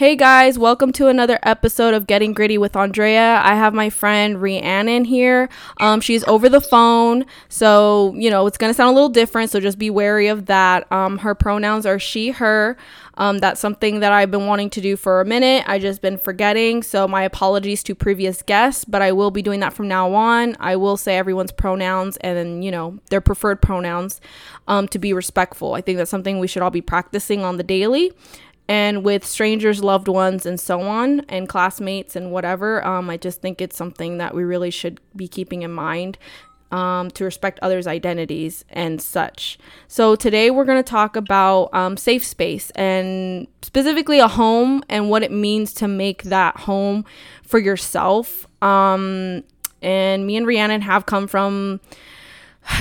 Hey guys, welcome to another episode of Getting Gritty with Andrea. I have my friend Rhiannon here. She's over the phone, so you know it's gonna sound a little different, so just be wary of that. Her pronouns are she, her. That's something that I've been wanting to do for a minute. I just been forgetting, so my apologies to previous guests, but I will be doing that from now on. I will say everyone's pronouns and, you know, their preferred pronouns to be respectful. I think that's something we should all be practicing on the daily. And with strangers, loved ones, and so on, and classmates and whatever, I just think it's something that we really should be keeping in mind to respect others' identities and such. So today we're going to talk about safe space, and specifically a home and what it means to make that home for yourself. And me and Rhiannon have come from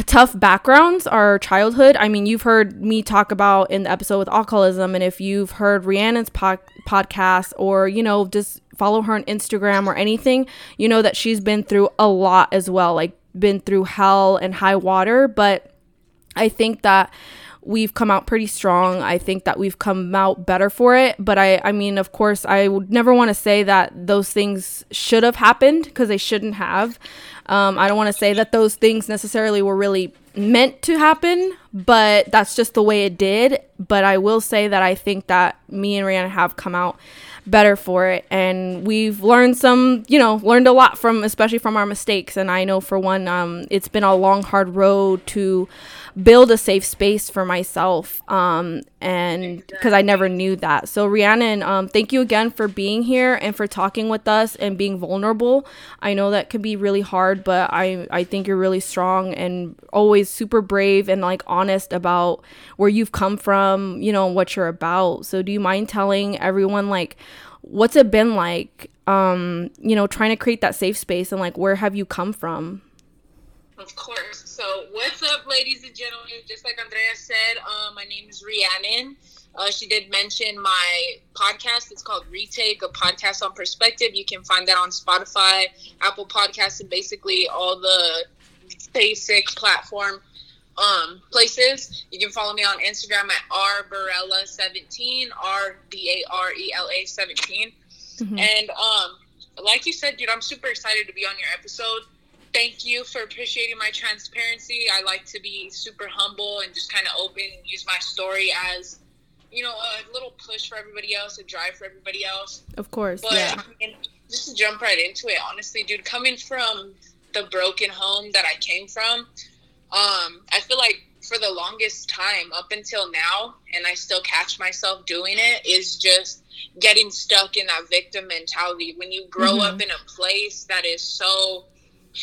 tough backgrounds, our childhood. I mean, you've heard me talk about in the episode with alcoholism, and if you've heard Rhiannon's podcast or, you know, just follow her on Instagram or anything, you know that she's been through a lot as well, like been through hell and high water. But I think that we've come out pretty strong. I think that we've come out better for it. But I mean, of course, I would never want to say that those things should have happened, because they shouldn't have. I don't want to say that those things necessarily were really meant to happen, but that's just the way it did. But I will say that I think that me and Rhiannon have come out better for it, and we've learned a lot from, especially from our mistakes. And I know for one, it's been a long, hard road to build a safe space for myself, and because I never knew that. So Rhiannon, thank you again for being here and for talking with us and being vulnerable. I know that could be really hard, but I think you're really strong and always super brave and like honest about where you've come from, you know, and what you're about. So do you mind telling everyone, like, what's it been like, you know, trying to create that safe space, and like, where have you come from? Of course. So what's up, ladies and gentlemen? Just like Andrea said, my name is Rhiannon. She did mention my podcast. It's called Retake, a podcast on perspective. You can find that on Spotify, Apple Podcasts, and basically all the basic platform places. You can follow me on Instagram at rbarella17, rbarella17. Mm-hmm. And like you said, dude, I'm super excited to be on your episode. Thank you for appreciating my transparency. I like to be super humble and just kind of open and use my story as, you know, a little push for everybody else, a drive for everybody else. Of course. But yeah. And just to jump right into it, honestly, dude, coming from the broken home that I came from, I feel like for the longest time up until now, and I still catch myself doing it, is just getting stuck in that victim mentality. When you grow mm-hmm. up in a place that is so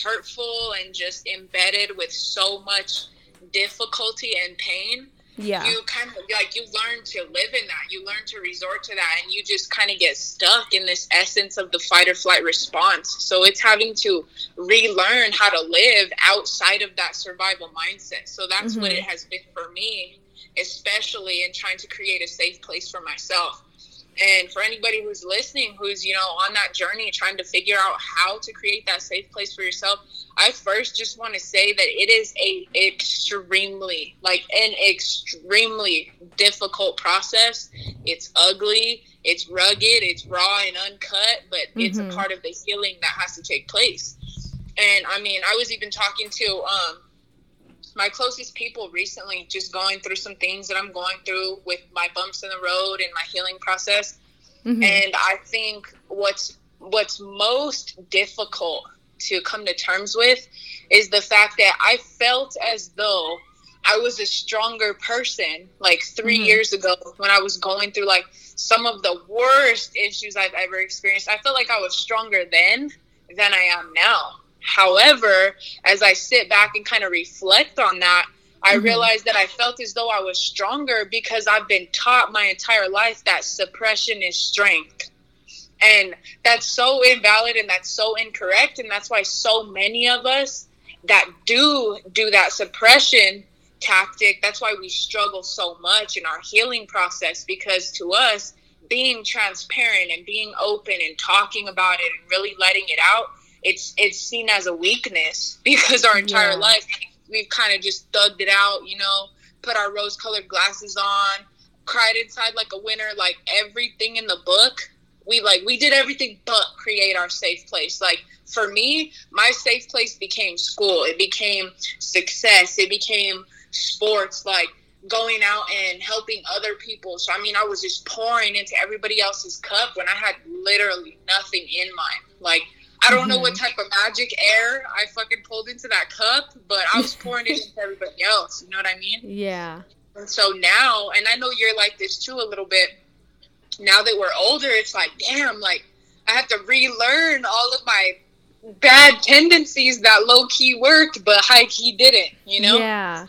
hurtful and just embedded with so much difficulty and pain, you kind of like, you learn to live in that, you learn to resort to that, and you just kind of get stuck in this essence of the fight or flight response. So it's having to relearn how to live outside of that survival mindset. So that's mm-hmm. what it has been for me, especially in trying to create a safe place for myself. And for anybody who's listening, who's, you know, on that journey, trying to figure out how to create that safe place for yourself, I first just want to say that it is an extremely difficult process. It's ugly, it's rugged, it's raw and uncut, but mm-hmm. it's a part of the healing that has to take place. And I mean, I was even talking to my closest people recently, just going through some things that I'm going through with my bumps in the road and my healing process. Mm-hmm. And I think what's most difficult to come to terms with is the fact that I felt as though I was a stronger person like 3 mm-hmm. years ago when I was going through like some of the worst issues I've ever experienced. I felt like I was stronger then than I am now. However, as I sit back and kind of reflect on that, I mm-hmm. realized that I felt as though I was stronger because I've been taught my entire life that suppression is strength. And that's so invalid, and that's so incorrect. And that's why so many of us that do that suppression tactic, that's why we struggle so much in our healing process, because to us, being transparent and being open and talking about it and really letting it out, it's seen as a weakness, because our entire life we've kind of just thugged it out, you know, put our rose-colored glasses on, cried inside like a winner, like everything in the book. We did everything but create our safe place. Like, for me, my safe place became school. It became success. It became sports, like going out and helping other people. So, I mean, I was just pouring into everybody else's cup when I had literally nothing in mine. Like, I don't know what type of magic air I fucking pulled into that cup, but I was pouring it into everybody else. You know what I mean? Yeah. And so now, and I know you're like this too a little bit, now that we're older, it's like, damn, like, I have to relearn all of my bad tendencies that low-key worked, but high-key didn't, you know? Yeah.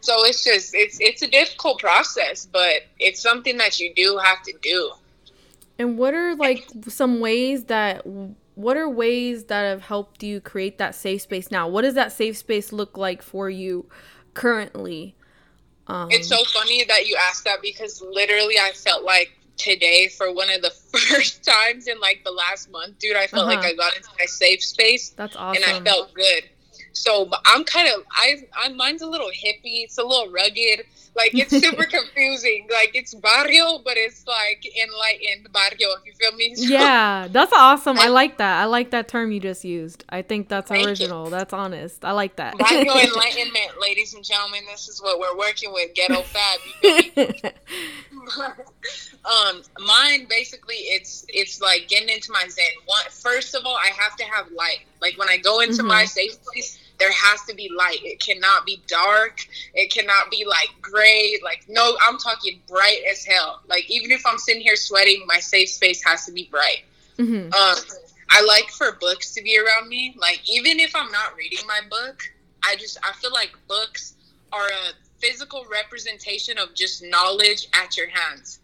So it's just, it's a difficult process, but it's something that you do have to do. And what are, like, some ways that, what are ways that have helped you create that safe space now? What does that safe space look like for you currently? It's so funny that you asked that, because literally I felt like today, for one of the first times in like the last month, dude, I felt like I got into my safe space. That's awesome. And I felt good. So I'm kind of, mine's a little hippie. It's a little rugged. Like, it's super confusing. Like, it's barrio, but it's like enlightened barrio. You feel me? So, yeah, that's awesome. I like that. I like that term you just used. I think that's original. That's honest. I like that. Barrio enlightenment, ladies and gentlemen. This is what we're working with. Ghetto fab. You feel me? Mine, basically, it's like getting into my zen. First of all, I have to have light. Like, when I go into my safe place, there has to be light. It cannot be dark. It cannot be like gray. Like, no, I'm talking bright as hell. Like, even if I'm sitting here sweating, my safe space has to be bright. I like for books to be around me. Like, even if I'm not reading my book, I feel like books are a physical representation of just knowledge at your hands.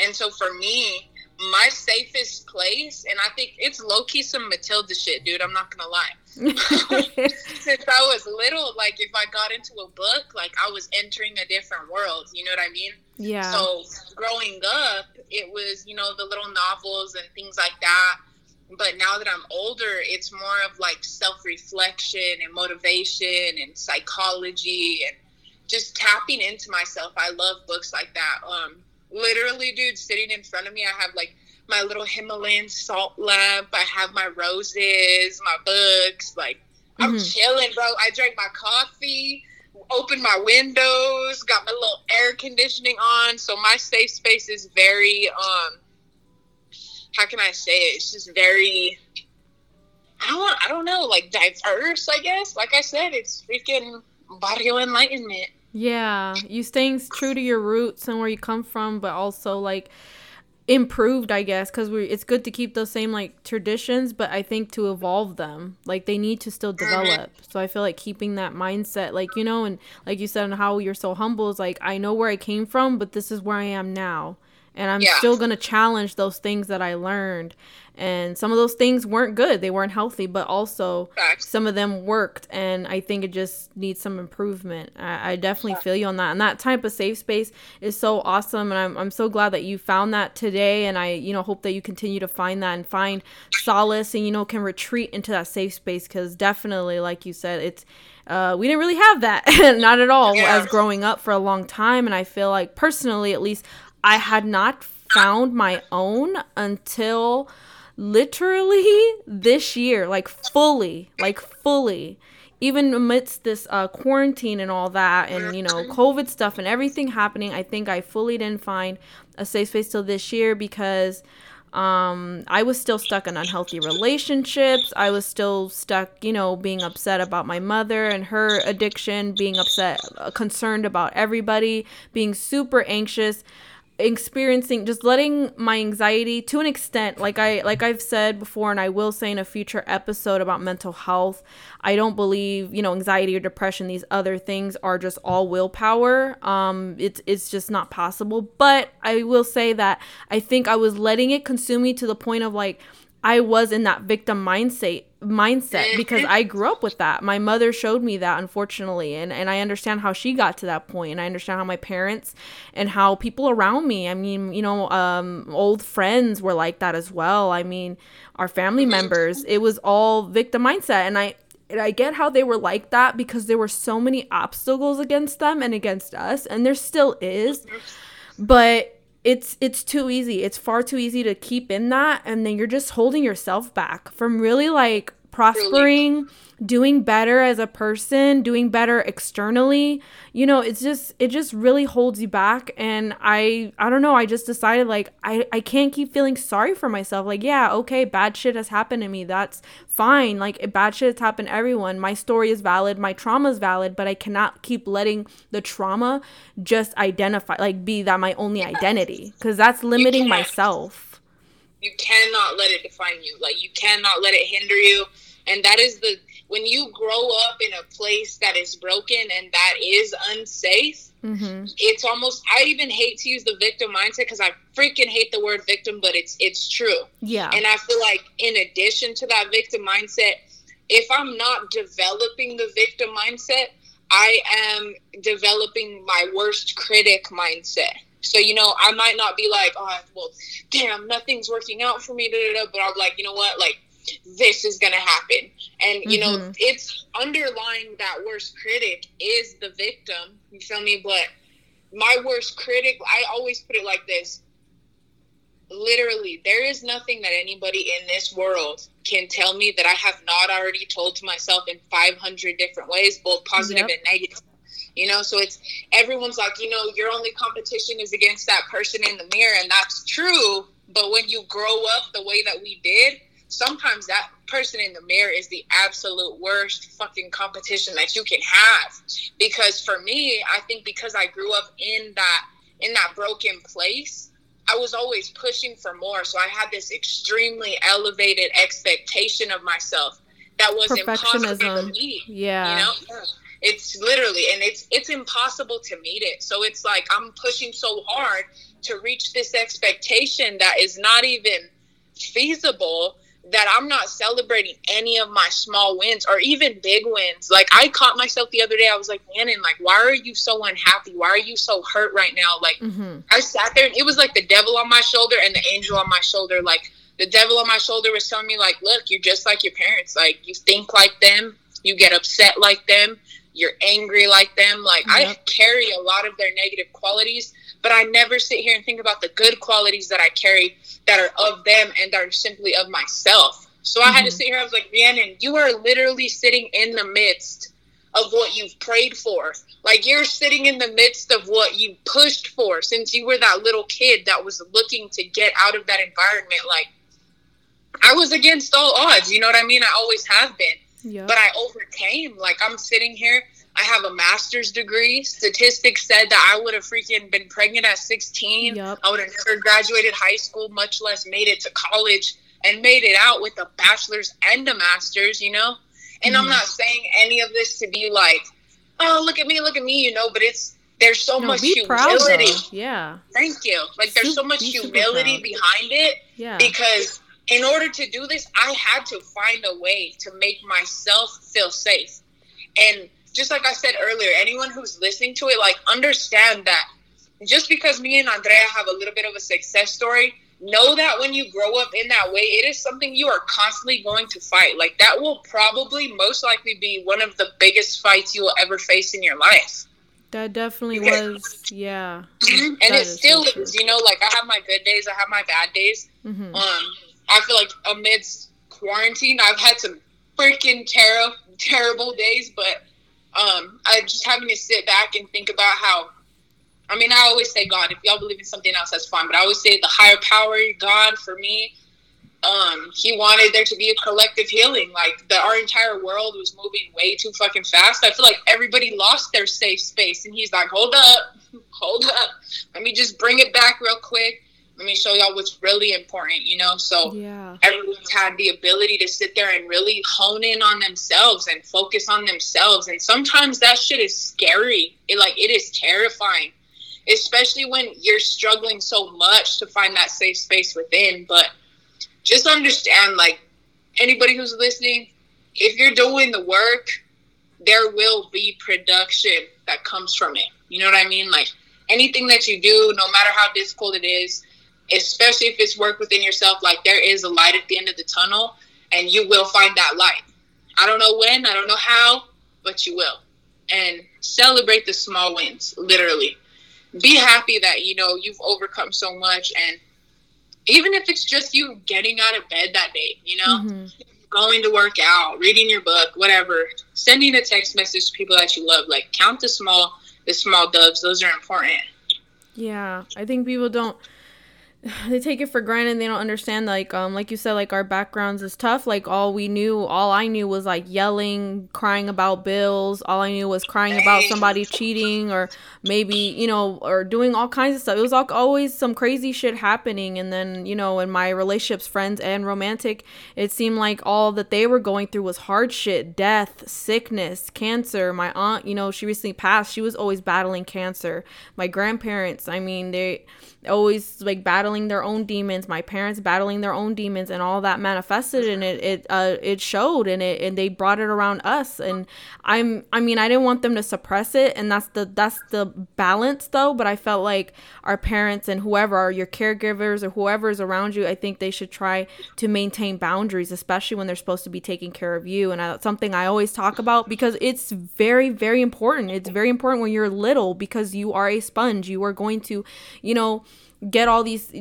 And so for me, my safest place, and I think it's low-key some Matilda shit, dude, I'm not gonna lie. Since I was little, like, if I got into a book, like, I was entering a different world, you know what I mean? Yeah. So growing up, it was, you know, the little novels and things like that. But now that I'm older, it's more of like self-reflection and motivation and psychology and just tapping into myself. I love books like that. Literally, dude, sitting in front of me, I have like my little Himalayan salt lamp, I have my roses, my books, like, I'm chilling, bro. I drank my coffee, opened my windows, got my little air conditioning on. So my safe space is very, how can I say it? It's just very, I don't know, like, diverse, I guess. Like I said, it's freaking barrio enlightenment. Yeah, you staying true to your roots and where you come from, but also, like, improved, I guess, because it's good to keep those same, like, traditions, but I think to evolve them, like, they need to still develop. So I feel like keeping that mindset, like, you know, and like you said, and how you're so humble is, like, I know where I came from, but this is where I am now. And I'm still going to challenge those things that I learned. And some of those things weren't good. They weren't healthy. But also, some of them worked. And I think it just needs some improvement. I definitely feel you on that. And that type of safe space is so awesome. And I'm so glad that you found that today. And I, you know, hope that you continue to find that and find solace and, you know, can retreat into that safe space. Because definitely, like you said, it's we didn't really have that. Not at all as growing up for a long time. And I feel like personally, at least, I had not found my own until literally this year, like fully, even amidst this quarantine and all that, and, you know, COVID stuff and everything happening. I think I fully didn't find a safe space till this year because I was still stuck in unhealthy relationships. I was still stuck, you know, being upset about my mother and her addiction, being upset, concerned about everybody, being super anxious. Experiencing just letting my anxiety to an extent, like I've said before, and I will say in a future episode about mental health, I don't believe, you know, anxiety or depression, these other things are just all willpower. It's just not possible. But I will say that I think I was letting it consume me to the point of, like, I was in that victim mindset because I grew up with that. My mother showed me that, unfortunately, and I understand how she got to that point, and I understand how my parents and how people around me, I mean, you know, old friends were like that as well. I mean, our family members, it was all victim mindset, and I get how they were like that because there were so many obstacles against them and against us, and there still is. But it's too easy. It's far too easy to keep in that. And then you're just holding yourself back from really like prospering, doing better as a person, doing better externally. You know, it's just, it just really holds you back. And I don't know. I just decided like, I can't keep feeling sorry for myself. Like, yeah, okay, bad shit has happened to me. That's fine. Like, bad shit has happened to everyone. My story is valid. My trauma is valid, but I cannot keep letting the trauma just identify, like be that my only identity. 'Cause that's limiting myself. You cannot let it define you. Like, you cannot let it hinder you. And that is the, when you grow up in a place that is broken and that is unsafe, mm-hmm. it's almost, I even hate to use the victim mindset because I freaking hate the word victim, but it's true. Yeah. And I feel like in addition to that victim mindset, if I'm not developing the victim mindset, I am developing my worst critic mindset. So, you know, I might not be like, oh, well, damn, nothing's working out for me, but I'm like, you know what, like, this is gonna happen. And you know, it's underlying that worst critic is the victim, you feel me? But my worst critic, I always put it like this, literally, there is nothing that anybody in this world can tell me that I have not already told to myself in 500 different ways, both positive and negative. You know, so it's, everyone's like, you know, your only competition is against that person in the mirror, and that's true. But when you grow up the way that we did, sometimes that person in the mirror is the absolute worst fucking competition that you can have. Because for me, I think because I grew up in that broken place, I was always pushing for more. So I had this extremely elevated expectation of myself that was impossible to meet. Yeah. You know? Yeah. It's literally, and it's impossible to meet it. So it's like, I'm pushing so hard to reach this expectation that is not even feasible, that I'm not celebrating any of my small wins or even big wins. Like, I caught myself the other day. I was like, Rhiannon, like, why are you so unhappy? Why are you so hurt right now? Like, I sat there, and it was like the devil on my shoulder and the angel on my shoulder. Like, the devil on my shoulder was telling me, like, look, you're just like your parents. Like, you think like them. You get upset like them. You're angry like them. Like, I carry a lot of their negative qualities, but I never sit here and think about the good qualities that I carry that are of them and that are simply of myself. So I had to sit here. I was like, Rhiannon, you are literally sitting in the midst of what you've prayed for. Like, you're sitting in the midst of what you pushed for since you were that little kid that was looking to get out of that environment. Like, I was against all odds. You know what I mean? I always have been. Yep. But I overcame. Like, I'm sitting here, I have a master's degree. Statistics said that I would have freaking been pregnant at 16. Yep. I would have never graduated high school, much less made it to college, and made it out with a bachelor's and a master's, you know? And I'm not saying any of this to be like, oh, look at me, you know, but it's, there's so much humility. Yeah. Thank you. Like, there's so much humility behind it. Yeah. Because in order to do this, I had to find a way to make myself feel safe. And just like I said earlier, anyone who's listening to it, like, understand that just because me and Andrea have a little bit of a success story, know that when you grow up in that way, it is something you are constantly going to fight. Like, that will probably most likely be one of the biggest fights you will ever face in your life. That definitely was, yeah. And it still is, you know, like, I have my good days, I have my bad days. I feel like amidst quarantine, I've had some freaking terrible days, but I just having to sit back and think about how, I mean, I always say God. If y'all believe in something else, that's fine, but I always say the higher power, God, for me, he wanted there to be a collective healing. Like, our entire world was moving way too fucking fast. I feel like everybody lost their safe space, and he's like, hold up, let me just bring it back real quick. Let me show y'all what's really important, you know? So everyone's had the ability to sit there and really hone in on themselves and focus on themselves. And sometimes that shit is scary. It is terrifying, especially when you're struggling so much to find that safe space within. But just understand, like, anybody who's listening, if you're doing the work, there will be production that comes from it. You know what I mean? Like, anything that you do, no matter how difficult it is, especially if it's work within yourself, like, there is a light at the end of the tunnel, and you will find that light. I don't know when, I don't know how, but you will. And celebrate the small wins, literally. be happy that, you know, you've overcome so much. And even if it's just you getting out of bed that day, you know, mm-hmm. going to work out, reading your book, whatever, sending a text message to people that you love, like count the small dubs. Those are important. Yeah. I think people they take it for granted. They don't understand, like you said, like our backgrounds is tough. Like all I knew was like yelling, crying about bills. All I knew was crying about somebody cheating or maybe, you know, or doing all kinds of stuff. It was always some crazy shit happening. And then, you know, in my relationships, friends and romantic, it seemed like all that they were going through was hard shit, death, sickness, cancer. My aunt, you know, she recently passed. She was always battling cancer. My grandparents, I mean, they always like battling their own demons, my parents battling their own demons, and all that manifested, and it showed, and they brought it around us. And I didn't want them to suppress it, and that's the balance though. But I felt like our parents and whoever are your caregivers or whoever's around you, I think they should try to maintain boundaries, especially when they're supposed to be taking care of you. And that's something I always talk about, because it's very, very important. It's very important when you're little, because you are a sponge. You are going to, you know,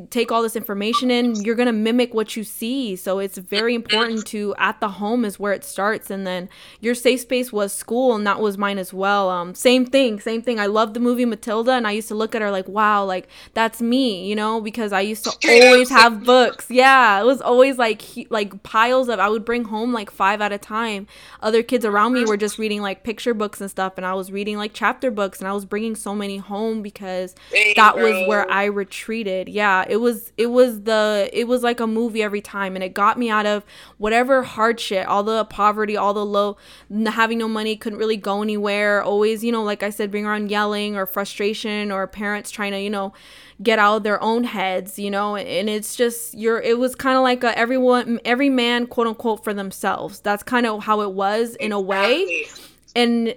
take all this information in. You're going to mimic what you see. So it's very important to, at the home is where it starts. And then your safe space was school, and that was mine as well. Same thing. I love the movie Matilda, and I used to look at her like, wow, like that's me, you know, because I used to always have books. Yeah. It was always like piles of, I would bring home like five at a time. Other kids around me were just reading like picture books and stuff. And I was reading like chapter books, and I was bringing so many home because that was where I retreated. Yeah, it was like a movie every time, and it got me out of whatever hardship, all the poverty, all the low, having no money, couldn't really go anywhere, always, you know, like I said, being around yelling or frustration or parents trying to, you know, get out of their own heads, you know. And it's just it was kind of like every man, quote unquote, for themselves. That's kind of how it was in a way. And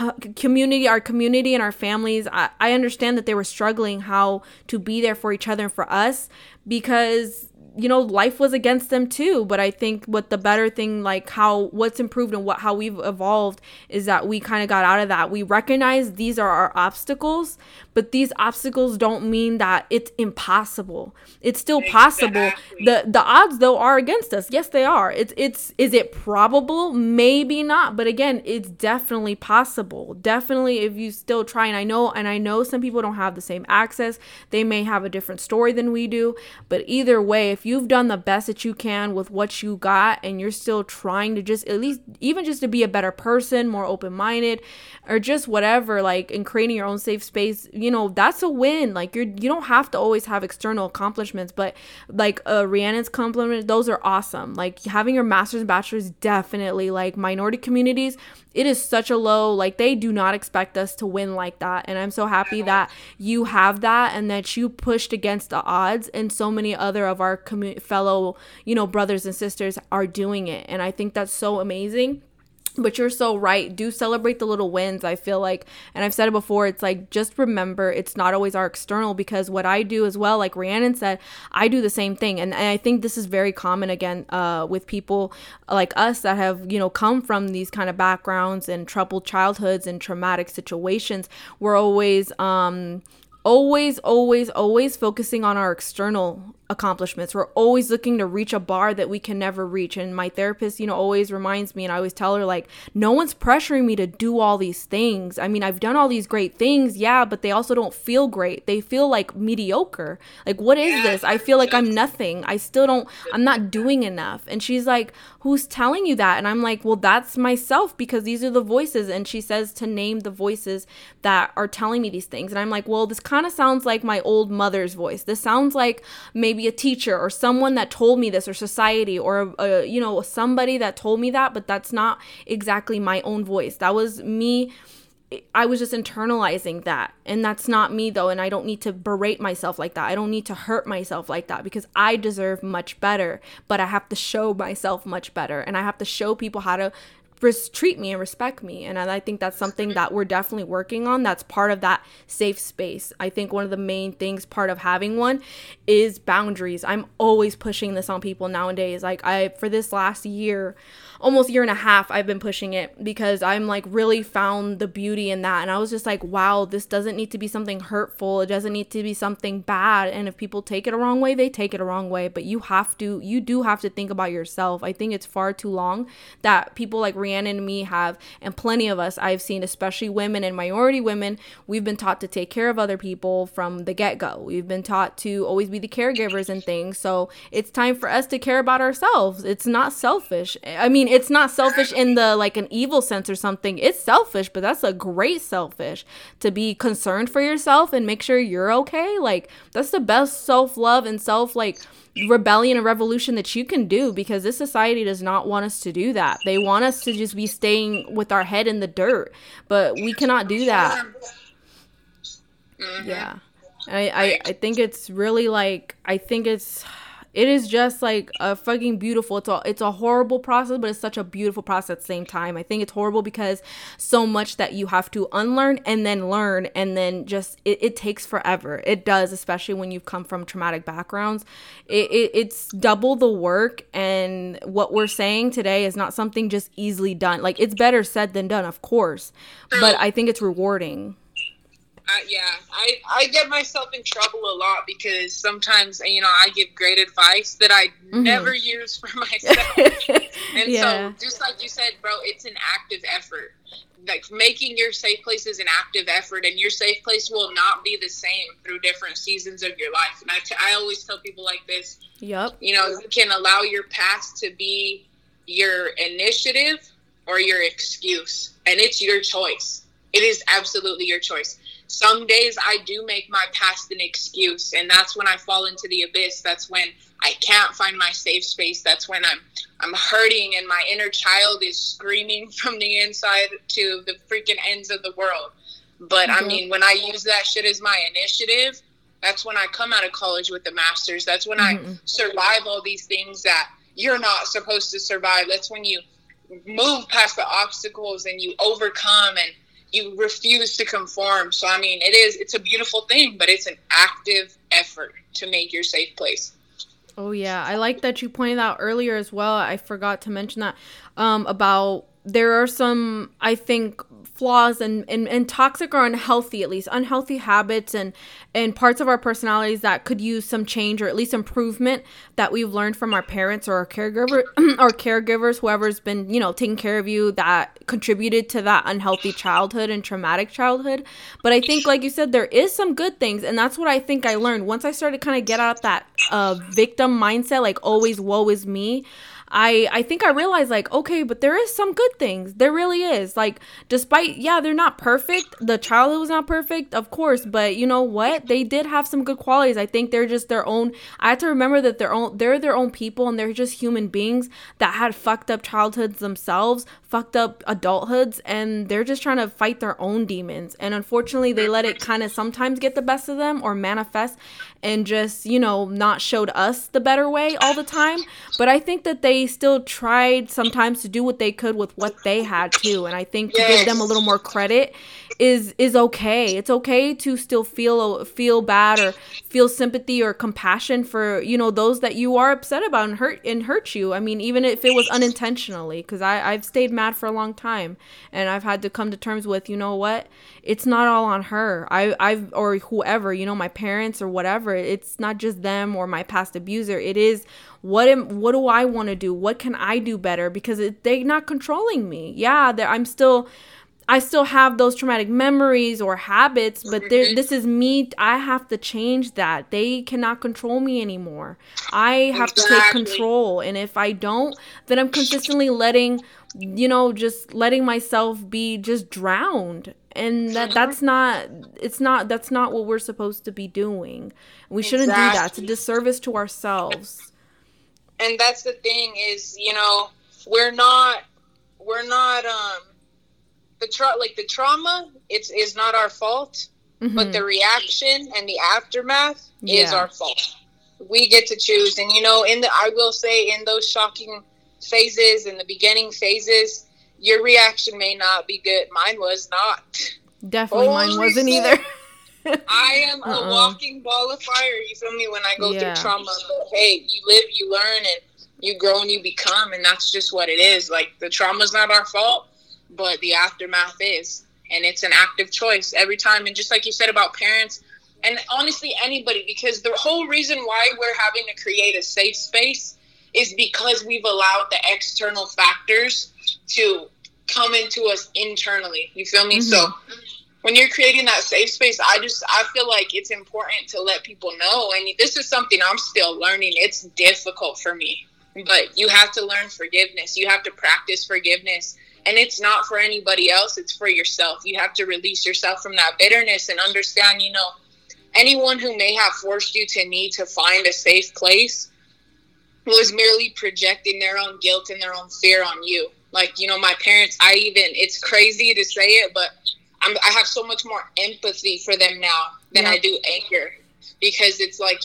our community and our families, I understand that they were struggling how to be there for each other and for us, because, you know, life was against them too. But I think what the better thing, like what's improved and how we've evolved, is that we kind of got out of that. We recognize these are our obstacles, but these obstacles don't mean that it's impossible. It's still possible. The odds though are against us. Yes, they are. Is it probable? Maybe not. But again, it's definitely possible. Definitely, if you still try. And I know some people don't have the same access. They may have a different story than we do, but either way, if you've done the best that you can with what you got, and you're still trying to just at least even just to be a better person, more open-minded, or just whatever, like, and creating your own safe space, you know, that's a win. Like, you don't have to always have external accomplishments, but like Rhiannon's compliment, those are awesome. Like having your master's and bachelor's, definitely, like minority communities, it is such a low, like they do not expect us to win like that. And I'm so happy that you have that, and that you pushed against the odds, and so many other of our fellow, you know, brothers and sisters are doing it. And I think that's so amazing. But you're so right. Do celebrate the little wins, I feel like. And I've said it before, it's like, just remember, it's not always our external, because what I do as well, like Rhiannon said, I do the same thing. And I think this is very common, again, with people like us that have, you know, come from these kind of backgrounds and troubled childhoods and traumatic situations. We're always focusing on our external accomplishments. We're always looking to reach a bar that we can never reach. And my therapist, you know, always reminds me, and I always tell her, like, no one's pressuring me to do all these things. I mean, I've done all these great things, yeah, but they also don't feel great. They feel like mediocre. Like, what is this? I feel like I'm nothing. I'm not doing enough. And she's like, who's telling you that? And I'm like, well, that's myself, because these are the voices. And she says to name the voices that are telling me these things. And I'm like, well, this kind of sounds like my old mother's voice. This sounds like maybe a teacher or someone that told me this, or society, or you know, somebody that told me that. But that's not exactly my own voice. That was me. I was just internalizing that, and that's not me though. And I don't need to berate myself like that. I don't need to hurt myself like that, because I deserve much better. But I have to show myself much better, and I have to show people how to treat me and respect me. And I think that's something that we're definitely working on. That's part of that safe space. I think one of the main things, part of having one, is boundaries. I'm always pushing this on people nowadays. Like, for this last year, almost year and a half, I've been pushing it because I'm like really found the beauty in that. And I was just like, wow, this doesn't need to be something hurtful. It doesn't need to be something bad. And if people take it a wrong way, they take it a wrong way. But you do have to think about yourself. I think it's far too long that people like Rhiannon and me have, and plenty of us I've seen, especially women and minority women, we've been taught to take care of other people from the get-go. We've been taught to always be the caregivers and things. So it's time for us to care about ourselves. It's not selfish. I mean, it's not selfish in the like an evil sense or something. It's selfish, but that's a great selfish, to be concerned for yourself and make sure you're okay. Like, that's the best self-love and self like rebellion and revolution that you can do, because this society does not want us to do that. They want us to just be staying with our head in the dirt, but we cannot do that. Yeah. I think it's really like, I think it is just like a fucking beautiful, it's a horrible process, but it's such a beautiful process at the same time. I think it's horrible because so much that you have to unlearn and then learn, and then just it takes forever. It does, especially when you've come from traumatic backgrounds. It's double the work, and what we're saying today is not something just easily done. Like, it's better said than done, of course, but I think it's rewarding. I get myself in trouble a lot because sometimes, you know, I give great advice that I never use for myself. And so, just like you said, bro, it's an active effort. Like, making your safe place is an active effort, and your safe place will not be the same through different seasons of your life. And I always tell people like this, you know, you can allow your past to be your initiative or your excuse, and it's your choice. It is absolutely your choice. Some days I do make my past an excuse, and that's when I fall into the abyss. That's when I can't find my safe space. That's when I'm hurting, and my inner child is screaming from the inside to the freaking ends of the world. But, I mean, when I use that shit as my initiative, that's when I come out of college with a master's. That's when I survive all these things that you're not supposed to survive. That's when you move past the obstacles and you overcome, and you refuse to conform. So, I mean, it's a beautiful thing, but it's an active effort to make your safe place. Oh, yeah. I like that you pointed out earlier as well. I forgot to mention that about there are some, I think, flaws and toxic or unhealthy, at least unhealthy habits and parts of our personalities that could use some change or at least improvement that we've learned from our parents or our caregivers, whoever's been, you know, taking care of you, that contributed to that unhealthy childhood and traumatic childhood. But I think, like you said, there is some good things, and that's what I think I learned once I started kind of get out that victim mindset, like always woe is me. I think I realized, like, okay, but there is some good things. There really is. Like, despite, they're not perfect. The childhood was not perfect, of course. But you know what? They did have some good qualities. I think they're just their own. I had to remember that they're their own people, and they're just human beings that had fucked up childhoods themselves, fucked up adulthoods, and they're just trying to fight their own demons. And unfortunately, they let it kind of sometimes get the best of them or manifest and just, you know, not showed us the better way all the time. But I think that they still tried sometimes to do what they could with what they had too. And I think to give them a little more credit is okay. It's okay to still feel bad or feel sympathy or compassion for, you know, those that you are upset about and hurt you. I mean, even if it was unintentionally, because I've stayed mad for a long time, and I've had to come to terms with, you know what, it's not all on her. I've or whoever, you know, my parents or whatever. It's not just them or my past abuser. It is, what do I want to do? What can I do better? Because they're not controlling me. Yeah, I still have those traumatic memories or habits, but this is me. I have to change that. They cannot control me anymore. I have to take control. And if I don't, then I'm consistently letting myself be just drowned. And that's not what we're supposed to be doing. We shouldn't do that. It's a disservice to ourselves. And that's the thing is, you know, we're not the trauma, it is not our fault, but the reaction and the aftermath is our fault. We get to choose. And, you know, I will say in those shocking phases, in the beginning phases, your reaction may not be good. Mine was not. Definitely mine wasn't either. I am a walking ball of fire, you feel me, when I go through trauma. But hey, you live, you learn, and you grow and you become, and that's just what it is. Like, the trauma's not our fault, but the aftermath is. And it's an active choice every time. And just like you said about parents, and honestly anybody, because the whole reason why we're having to create a safe space is because we've allowed the external factors to come into us internally. You feel me? Mm-hmm. So when you're creating that safe space, I feel like it's important to let people know. And this is something I'm still learning. It's difficult for me. But you have to learn forgiveness. You have to practice forgiveness. And it's not for anybody else. It's for yourself. You have to release yourself from that bitterness and understand, anyone who may have forced you to need to find a safe place was merely projecting their own guilt and their own fear on you. Like, my parents, it's crazy to say it, but I have so much more empathy for them now than I do anger, because it's like,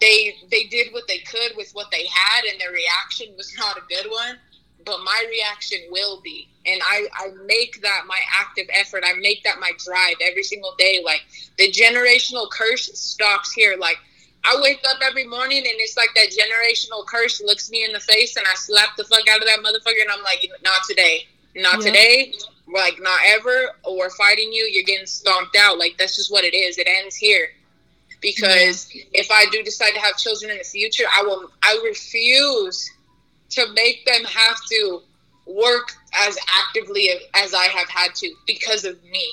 they did what they could with what they had, and their reaction was not a good one, but my reaction will be. And I make that my active effort. I make that my drive every single day. Like, the generational curse stops here. Like, I wake up every morning and it's like that generational curse looks me in the face and I slap the fuck out of that motherfucker and I'm like, not today. Not today. Like, not ever. We're fighting you. You're getting stomped out. Like, that's just what it is. It ends here. Because if I do decide to have children in the future, I refuse to make them have to work as actively as I have had to because of me,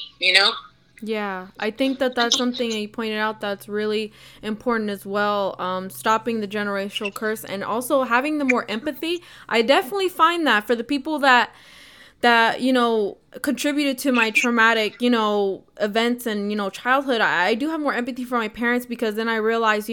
Yeah, I think that's something that you pointed out that's really important as well, stopping the generational curse and also having the more empathy. I definitely find that for the people that contributed to my traumatic events and childhood, I do have more empathy for my parents, because then I realized,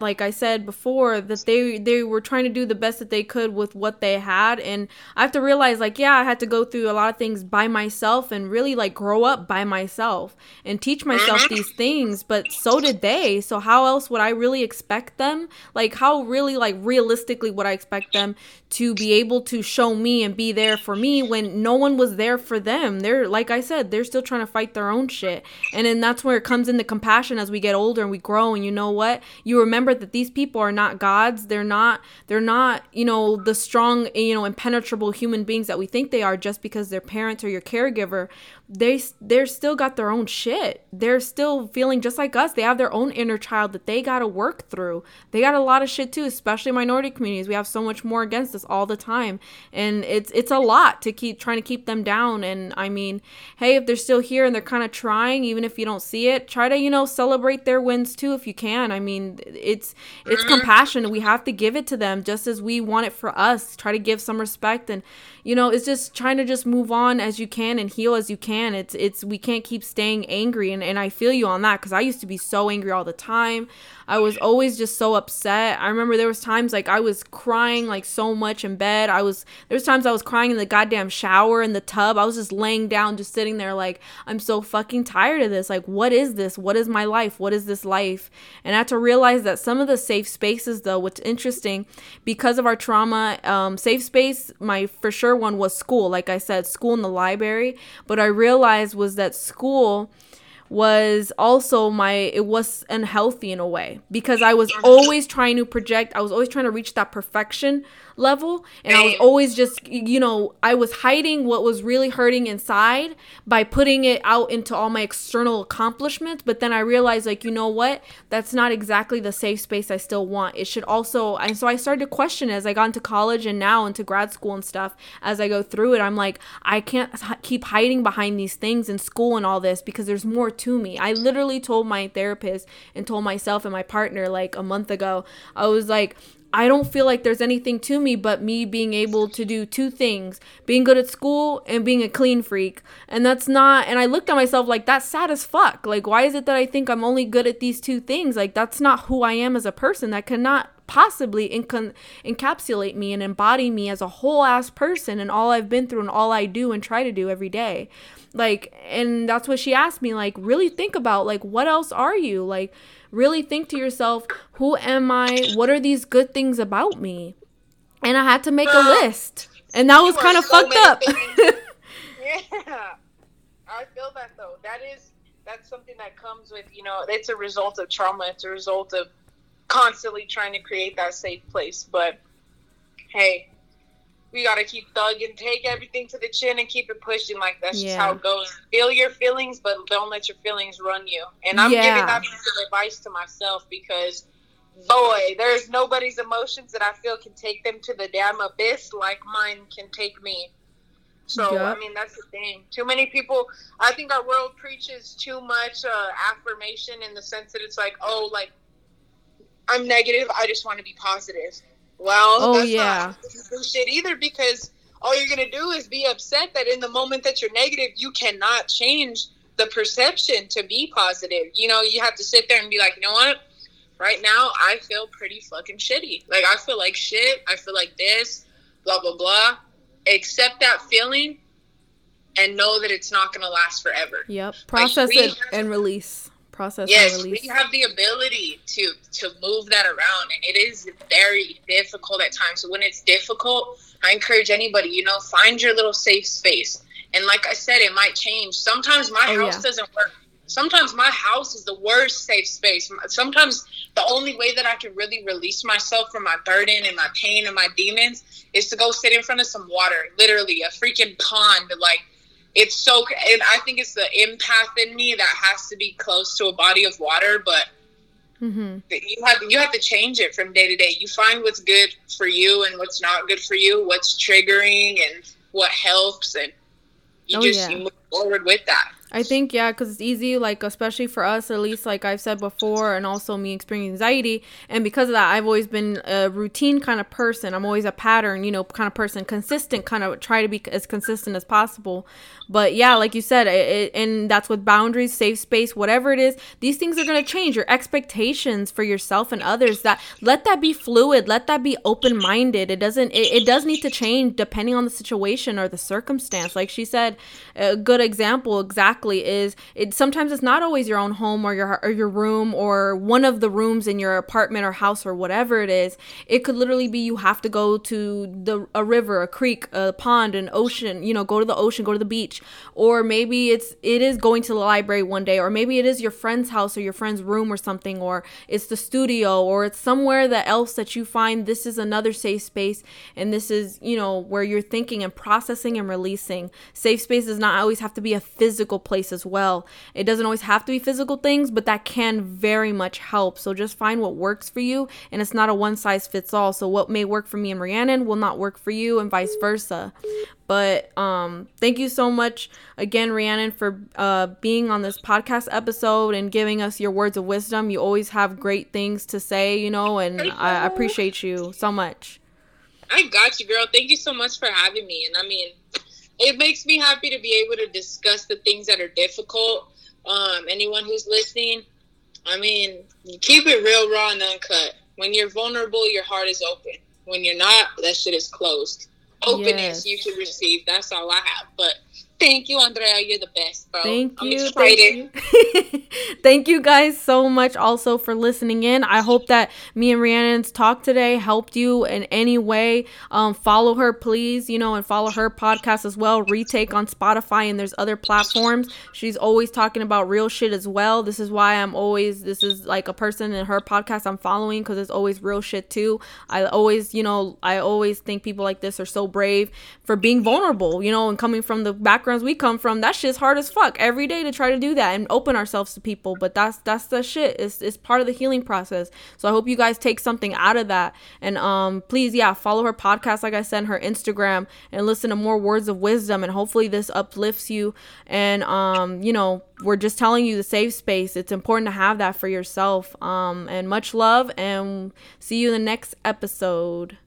like I said before, that they were trying to do the best that they could with what they had. And I have to realize, like, I had to go through a lot of things by myself and really, like, grow up by myself and teach myself these things, but so did they. So how else would I really expect them, like, how really, like, realistically would I expect them to be able to show me and be there for me when no one was there for them? They're, like I said, they're still trying to fight their own shit. And then that's where it comes into compassion as we get older and we grow. And you know what? You remember that these people are not gods. They're not, the strong, impenetrable human beings that we think they are just because their parents or your caregiver. They're still got their own shit. They're still feeling just like us. They have their own inner child that they got to work through. They got a lot of shit too, especially minority communities. We have so much more against us all the time. And it's a lot to keep trying to keep them down. And I mean, hey, if they're still here and they're kind of trying, even if you don't see it, try to, celebrate their wins too if you can. I mean, it's compassion. We have to give it to them just as we want it for us. Try to give some respect, and it's just trying to just move on as you can and heal as you can. It's we can't keep staying angry, and I feel you on that, because I used to be so angry all the time. I was always just so upset. I remember there was times, like, I was crying, like, so much in bed. There was times I was crying in the goddamn shower, in the tub. I was just laying down, just sitting there like, I'm so fucking tired of this. Like, what is this? What is my life? What is this life? And I had to realize that some of the safe spaces, though, what's interesting, because of our trauma, safe space, my for sure one was school. Like I said, school in the library. But I realized was that school was also it was unhealthy in a way, because I was always trying to project. I was always trying to reach that perfection level, and I was always just, I was hiding what was really hurting inside by putting it out into all my external accomplishments. But then I realized, like, that's not exactly the safe space I still want. It should also, and so I started to question as I got into college and now into grad school and stuff, as I go through it, I'm like, I can't keep hiding behind these things in school and all this, because there's more to me. I literally told my therapist and told myself and my partner, like, a month ago, I was like, I don't feel like there's anything to me but me being able to do two things, being good at school and being a clean freak. And that's not, and I looked at myself like, that's sad as fuck. Like, why is it that I think I'm only good at these two things? Like, that's not who I am as a person. That cannot possibly encapsulate me and embody me as a whole ass person and all I've been through and all I do and try to do every day. Like, and that's what she asked me, like, really think about, like, what else are you? Like, really think to yourself, who am I? What are these good things about me? And I had to make a list. And that was kind of fucked up. Yeah. I feel that though. That's something that comes with, you know, it's a result of trauma. It's a result of constantly trying to create that safe place. But hey, we got to keep thugging, take everything to the chin and keep it pushing. Like, that's just how it goes. Feel your feelings, but don't let your feelings run you. And I'm giving that piece of advice to myself because, boy, there's nobody's emotions that I feel can take them to the damn abyss like mine can take me. So, I mean, that's the thing. Too many people, I think our world preaches too much affirmation in the sense that it's like, oh, like, I'm negative, I just want to be positive. Well, that's not shit either, because all you're going to do is be upset that in the moment that you're negative, you cannot change the perception to be positive. You know, you have to sit there and be like, you know what? Right now, I feel pretty fucking shitty. Like, I feel like shit. I feel like this, blah, blah, blah. Accept that feeling and know that it's not going to last forever. Yep. Process it and release. Yes, we have the ability to move that around, and it is very difficult at times. So when it's difficult, I encourage anybody, you know, find your little safe space. And like I said, it might change. Sometimes my house doesn't work. Sometimes my house is the worst safe space. Sometimes the only way that I can really release myself from my burden and my pain and my demons is to go sit in front of some water, literally a freaking pond. Like, it's so, and I think it's the empath in me that has to be close to a body of water, but you have to change it from day to day. You find what's good for you and what's not good for you, what's triggering and what helps, and you you move forward with that. I think, because it's easy, like, especially for us, at least, like I've said before, and also me experiencing anxiety, and because of that, I've always been a routine kind of person. I'm always a pattern, you know, kind of person, consistent, kind of try to be as consistent as possible. But, yeah, like you said, and that's with boundaries, safe space, whatever it is, these things are going to change. Your expectations for yourself and others, let that be fluid, let that be open-minded. It does need to change depending on the situation or the circumstance. Like she said, a good example, sometimes it's not always your own home or your room or one of the rooms in your apartment or house or whatever it is. It could literally be you have to go to a river, a creek, a pond, an ocean, you know, go to the ocean, go to the beach. Or maybe it is going to the library one day, or maybe it is your friend's house or your friend's room or something, or it's the studio, or it's somewhere that else that you find this is another safe space, and this is, you know, where you're thinking and processing and releasing. Safe space does not always have to be a physical place as well. It doesn't always have to be physical things, but that can very much help. So just find what works for you, and it's not a one size fits all. So what may work for me and Rhiannon will not work for you, and vice versa. But thank you so much again, Rhiannon, for being on this podcast episode and giving us your words of wisdom. You always have great things to say, you know, and I appreciate you so much. I got you, girl. Thank you so much for having me. And I mean, it makes me happy to be able to discuss the things that are difficult. Anyone who's listening, I mean, keep it real, raw, and uncut. When you're vulnerable, your heart is open. When you're not, that shit is closed. Openness, you should receive. That's all I have. But thank you, Andrea. You're the best, bro. Thank you. I'm excited. Thank you guys so much also for listening in. I hope that me and Rhiannon's talk today helped you in any way. Follow her, please, you know, and follow her podcast as well. Retake on Spotify, and there's other platforms. She's always talking about real shit as well. This is why this is like a person in her podcast I'm following, because it's always real shit too. I always think people like this are so brave for being vulnerable, you know, and coming from the background we come from. That shit's hard as fuck every day to try to do that and open ourselves to people, but that's the shit. It's part of the healing process. So I hope you guys take something out of that, and please follow her podcast, like I said, her Instagram, and listen to more words of wisdom, and hopefully this uplifts you. And you know, we're just telling you the safe space, it's important to have that for yourself. And much love, and see you in the next episode.